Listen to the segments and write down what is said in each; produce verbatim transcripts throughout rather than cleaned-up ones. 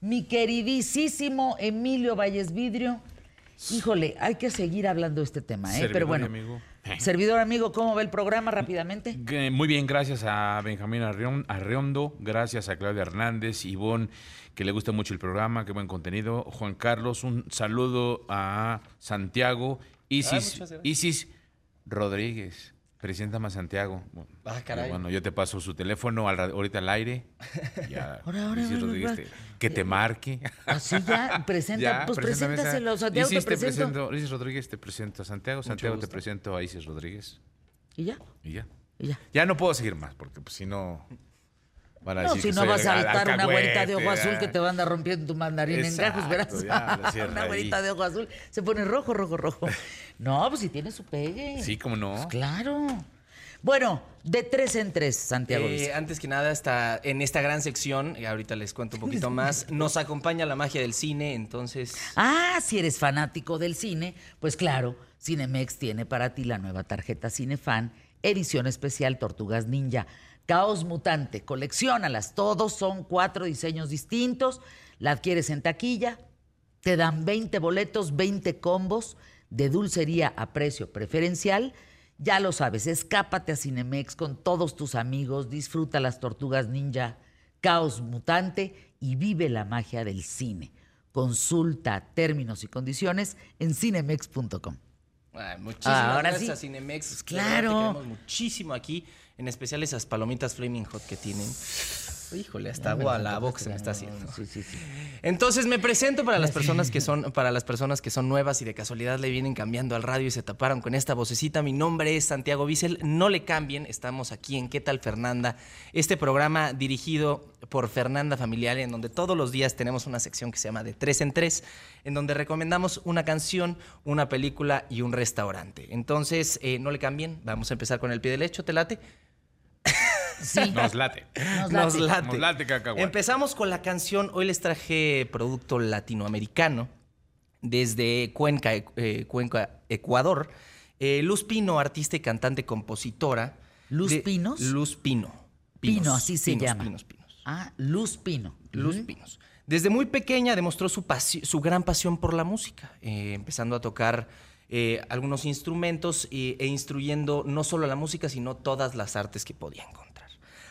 mi queridísimo Emilio Valles Vidrio. Híjole, hay que seguir hablando de este tema, ¿eh? Servidor, pero bueno, amigo. Servidor amigo, ¿cómo va el programa rápidamente? Muy bien, gracias a Benjamín Arriondo, gracias a Claudia Hernández, Ivonne, que le gusta mucho el programa, qué buen contenido. Juan Carlos, un saludo a Santiago Isis, ah, Isis Rodríguez. Preséntame a Santiago. Ah, caray. Bueno, yo te paso su teléfono al, ahorita al aire. Ya, ahora, ahora, Isis Rodríguez, ahora, ahora. Te, que te marque. Así ya, presenta, ya, pues preséntaselo. Santiago Isis, te, te presento. Isis Rodríguez, te presento a Santiago. Santiago, te presento a Isis Rodríguez. ¿Y ya? ¿Y ya? ¿Y ya? Ya no puedo seguir más, porque pues, si no... Para no, si no vas a aventar una güerita de ojo azul que te va a andar rompiendo tu mandarín en gajos, verás. Ya, una güerita de ojo azul se pone rojo, rojo, rojo. No, pues si tiene su pegue. Sí, cómo no. Pues claro. Bueno, de tres en tres, Santiago. Eh, antes que nada, está en esta gran sección, y ahorita les cuento un poquito más, nos acompaña la magia del cine, entonces... Ah, si eres fanático del cine, pues claro, Cinemex tiene para ti la nueva tarjeta Cinefan, edición especial Tortugas Ninja. Caos Mutante, colecciónalas, todos son cuatro diseños distintos, la adquieres en taquilla, te dan veinte boletos, veinte combos de dulcería a precio preferencial, ya lo sabes, escápate a Cinemex con todos tus amigos, disfruta las Tortugas Ninja, Caos Mutante y vive la magia del cine. Consulta términos y condiciones en cinemex punto com. Ay, muchísimas ah, ahora gracias sí. a Cinemex, pues claro, te queremos muchísimo aquí, en especial esas palomitas Flaming Hot que tienen. Híjole, hasta agua a la boca se me está haciendo. Sí, sí, sí. Entonces me presento para las personas que son, para las personas que son nuevas y de casualidad le vienen cambiando al radio y se taparon con esta vocecita. Mi nombre es Santiago Vizl, no le cambien, estamos aquí en ¿Qué tal Fernanda? Este programa dirigido por Fernanda Familiar, en donde todos los días tenemos una sección que se llama De Tres en Tres, en donde recomendamos una canción, una película y un restaurante. Entonces, eh, no le cambien, vamos a empezar con el pie derecho, ¿te late? Sí. Nos late. Nos late. Nos late. Nos late cacahuate. Empezamos con la canción. Hoy les traje producto latinoamericano desde Cuenca, eh, Cuenca, Ecuador. Eh, Luz Pino, artista y cantante compositora. ¿Luz de, Pinos? Luz Pino. Pinos, Pino, así se Pinos, llama. Pinos, Pinos, Pinos. Ah, Luz Pino. Luz uh-huh. Pinos. Desde muy pequeña demostró su, pasi- su gran pasión por la música, eh, empezando a tocar eh, algunos instrumentos e, e instruyendo no solo la música, sino todas las artes que podía encontrar.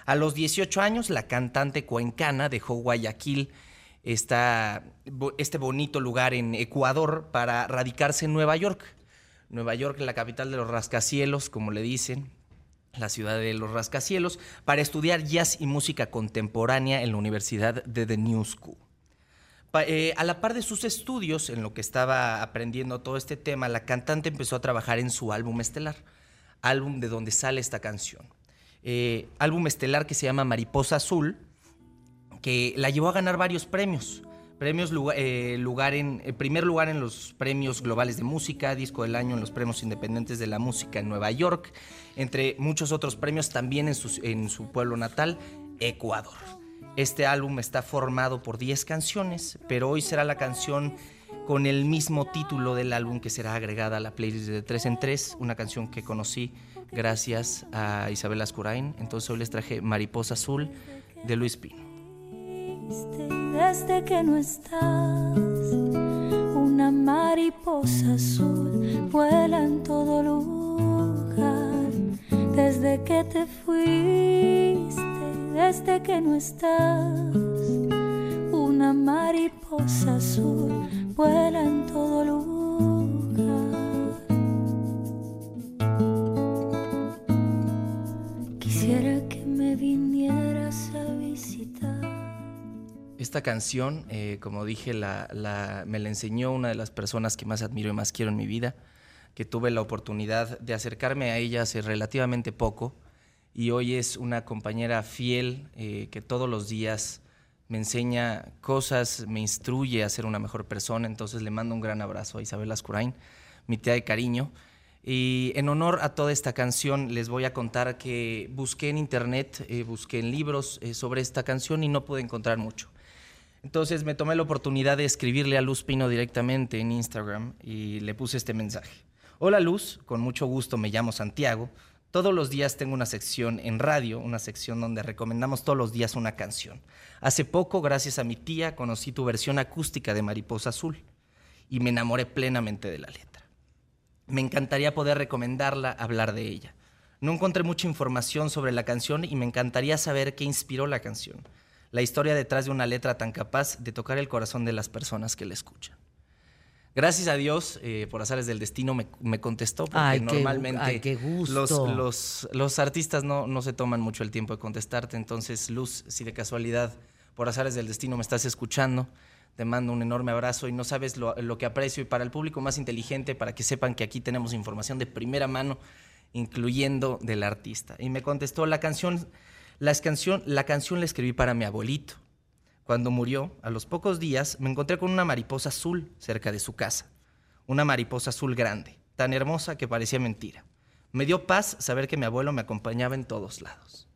A los dieciocho años, la cantante cuencana dejó Guayaquil, esta, este bonito lugar en Ecuador, para radicarse en Nueva York. Nueva York, la capital de los rascacielos, como le dicen, la ciudad de los rascacielos, para estudiar jazz y música contemporánea en la Universidad de The New School. Pa, eh, a la par de sus estudios, en lo que estaba aprendiendo todo este tema, la cantante empezó a trabajar en su álbum estelar, álbum de donde sale esta canción. Eh, álbum estelar que se llama Mariposa Azul, que la llevó a ganar varios premios, premios lugar, eh, lugar en eh, primer lugar en los premios globales de música, disco del año en los premios independientes de la música en Nueva York, entre muchos otros premios también en, sus, en su pueblo natal, Ecuador. Este álbum está formado por diez canciones, pero hoy será la canción con el mismo título del álbum que será agregada a la playlist de tres en tres, una canción que conocí gracias a Isabel Ascurain. Entonces hoy les traje Mariposa Azul de Luz Pino. Desde que no estás, una mariposa azul vuela en todo lugar. Desde que te fuiste, desde que no estás, una mariposa azul vuela en todo lugar. Vinieras a visitar. Esta canción, eh, como dije, la, la, me la enseñó una de las personas que más admiro y más quiero en mi vida, que tuve la oportunidad de acercarme a ella hace relativamente poco y hoy es una compañera fiel eh, que todos los días me enseña cosas, me instruye a ser una mejor persona. Entonces le mando un gran abrazo a Isabel Ascurain, mi tía de cariño. Y en honor a toda esta canción les voy a contar que busqué en internet, eh, busqué en libros eh, sobre esta canción y no pude encontrar mucho. Entonces me tomé la oportunidad de escribirle a Luz Pino directamente en Instagram y le puse este mensaje. Hola Luz, con mucho gusto me llamo Santiago, Todos los días tengo una sección en radio, una sección donde recomendamos todos los días una canción. Hace poco, gracias a mi tía, conocí tu versión acústica de Mariposa Azul y me enamoré plenamente de la letra. Me encantaría poder recomendarla, hablar de ella. No encontré mucha información sobre la canción y me encantaría saber qué inspiró la canción, la historia detrás de una letra tan capaz de tocar el corazón de las personas que la escuchan. Gracias a Dios, eh, por azares del destino, me, me contestó, porque ay, normalmente qué, ay, qué gusto. Los, los, los artistas no, no se toman mucho el tiempo de contestarte. Entonces, Luz, si de casualidad, por azares del destino, me estás escuchando, te mando un enorme abrazo y no sabes lo, lo que aprecio. Y para el público más inteligente, para que sepan que aquí tenemos información de primera mano, incluyendo del artista. Y me contestó, la canción, las canción, la canción la escribí para mi abuelito. Cuando murió, a los pocos días, me encontré con una mariposa azul cerca de su casa. Una mariposa azul grande, tan hermosa que parecía mentira. Me dio paz saber que mi abuelo me acompañaba en todos lados.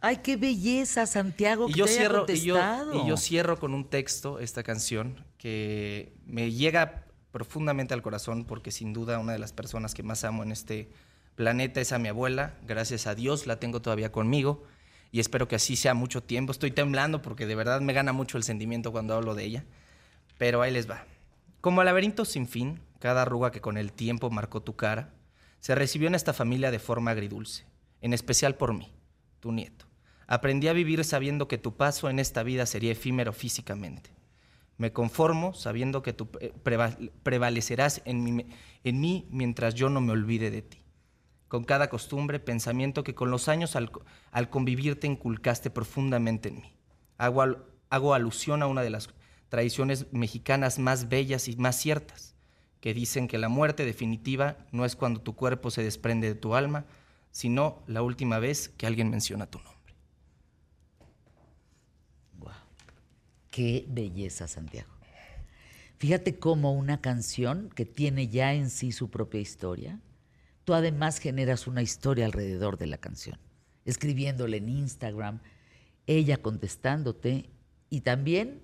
¡Ay, qué belleza, Santiago, que te haya contestado! Y yo, y yo cierro con un texto esta canción que me llega profundamente al corazón porque sin duda una de las personas que más amo en este planeta es a mi abuela. Gracias a Dios la tengo todavía conmigo. Y espero que así sea mucho tiempo. Estoy temblando porque de verdad me gana mucho el sentimiento cuando hablo de ella. Pero ahí les va. Como al laberinto sin fin, cada arruga que con el tiempo marcó tu cara, se recibió en esta familia de forma agridulce, en especial por mí, tu nieto. Aprendí a vivir sabiendo que tu paso en esta vida sería efímero físicamente. Me conformo sabiendo que tú prevalecerás en mí, en mí mientras yo no me olvide de ti. Con cada costumbre, pensamiento que con los años al, al convivir te inculcaste profundamente en mí. Hago, al, hago alusión a una de las tradiciones mexicanas más bellas y más ciertas, que dicen que la muerte definitiva no es cuando tu cuerpo se desprende de tu alma, sino la última vez que alguien menciona tu nombre. Wow. ¡Qué belleza, Santiago! Fíjate cómo una canción que tiene ya en sí su propia historia, tú además generas una historia alrededor de la canción, escribiéndole en Instagram, ella contestándote y también,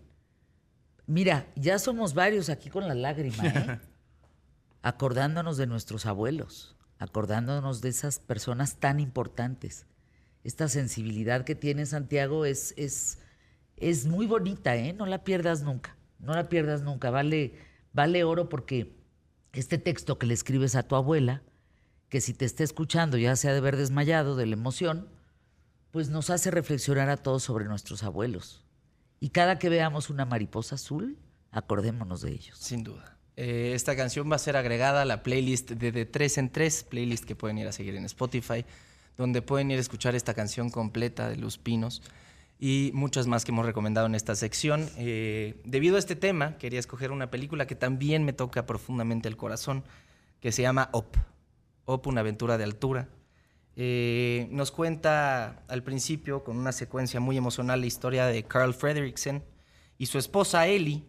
mira, ya somos varios aquí con la lágrima, ¿eh? Acordándonos de nuestros abuelos, acordándonos de esas personas tan importantes. Esta sensibilidad que tiene Santiago es, es, es muy bonita, ¿eh? No la pierdas nunca, no la pierdas nunca, vale, vale oro porque este texto que le escribes a tu abuela, que si te está escuchando ya se ha de haber desmayado de la emoción, pues nos hace reflexionar a todos sobre nuestros abuelos. Y cada que veamos una mariposa azul, acordémonos de ellos. Sin duda. Eh, esta canción va a ser agregada a la playlist de De Tres en Tres, playlist que pueden ir a seguir en Spotify, donde pueden ir a escuchar esta canción completa de Luz Pinos y muchas más que hemos recomendado en esta sección. Eh, debido a este tema, quería escoger una película que también me toca profundamente el corazón, que se llama Up. Op, una aventura de altura. Eh, nos cuenta al principio, con una secuencia muy emocional, la historia de Carl Fredricksen y su esposa Ellie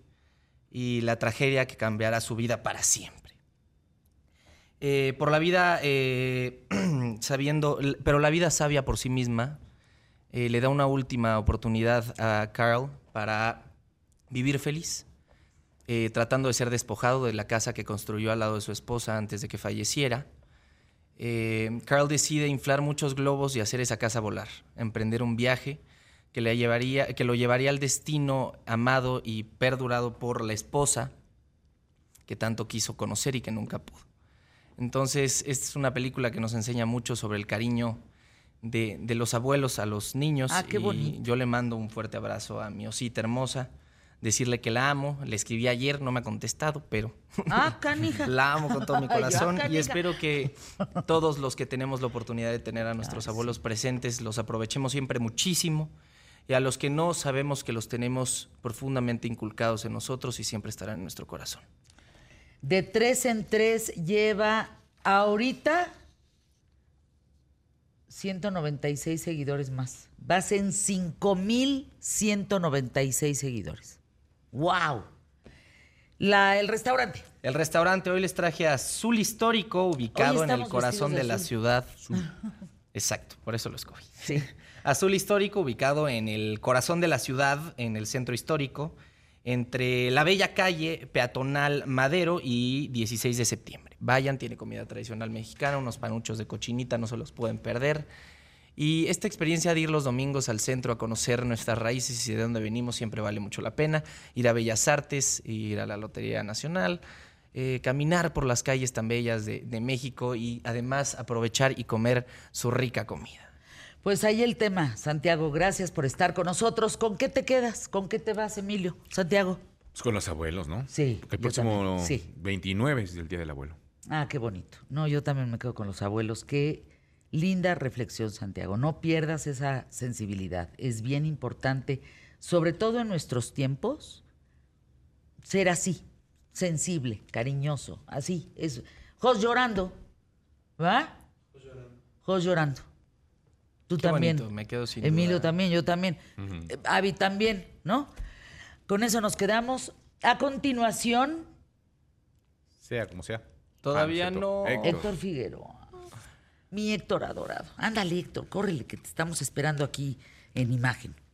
y la tragedia que cambiará su vida para siempre. Eh, por la vida, eh, sabiendo, pero la vida sabia por sí misma, eh, le da una última oportunidad a Carl para vivir feliz, eh, tratando de ser despojado de la casa que construyó al lado de su esposa antes de que falleciera. Eh, Carl decide inflar muchos globos y hacer esa casa volar, emprender un viaje que, le llevaría, que lo llevaría al destino amado y perdurado por la esposa que tanto quiso conocer y que nunca pudo. Entonces, esta es una película que nos enseña mucho sobre el cariño de, de los abuelos a los niños. Ah, qué bonito. Y yo le mando un fuerte abrazo a mi osita hermosa, decirle que la amo. Le escribí ayer, no me ha contestado, pero... Ah, canija. La amo con todo mi corazón. Ay, y espero que todos los que tenemos la oportunidad de tener a nuestros Ay, abuelos sí. presentes los aprovechemos siempre muchísimo, y a los que no, sabemos que los tenemos profundamente inculcados en nosotros y siempre estarán en nuestro corazón. De Tres en Tres lleva ahorita ciento noventa y seis seguidores más. Vas en cinco mil ciento noventa y seis seguidores. ¡Wow! La, el restaurante. El restaurante, hoy les traje a Azul Histórico, ubicado en el corazón de, de la ciudad. Azul. Exacto, por eso lo escogí. Sí. Azul Histórico, ubicado en el corazón de la ciudad, en el centro histórico. entre la bella calle peatonal Madero y dieciséis de septiembre. Vayan, tiene comida tradicional mexicana, unos panuchos de cochinita, no se los pueden perder. Y esta experiencia de ir los domingos al centro a conocer nuestras raíces y de dónde venimos siempre vale mucho la pena. Ir a Bellas Artes, ir a la Lotería Nacional, eh, caminar por las calles tan bellas de, de México y además aprovechar y comer su rica comida. Pues ahí el tema, Santiago, gracias por estar con nosotros. ¿Con qué te quedas? ¿Con qué te vas, Emilio? Santiago. Pues con los abuelos, ¿no? Sí. Porque el próximo sí. veintinueve es el Día del Abuelo. Ah, qué bonito. No, yo también me quedo con los abuelos. Qué linda reflexión, Santiago. No pierdas esa sensibilidad. Es bien importante, sobre todo en nuestros tiempos, ser así, sensible, cariñoso, así. Es. Jos llorando, ¿va? Jos llorando. Jos llorando. Tú Qué también, bonito, me quedo sin Emilio duda. También, yo también, uh-huh. Abby también, ¿no? Con eso nos quedamos. A continuación... Sea como sea. Todavía ah, no... Héctor. Héctor Figueroa. Mi Héctor adorado. Ándale, Héctor, córrele, que te estamos esperando aquí en imagen.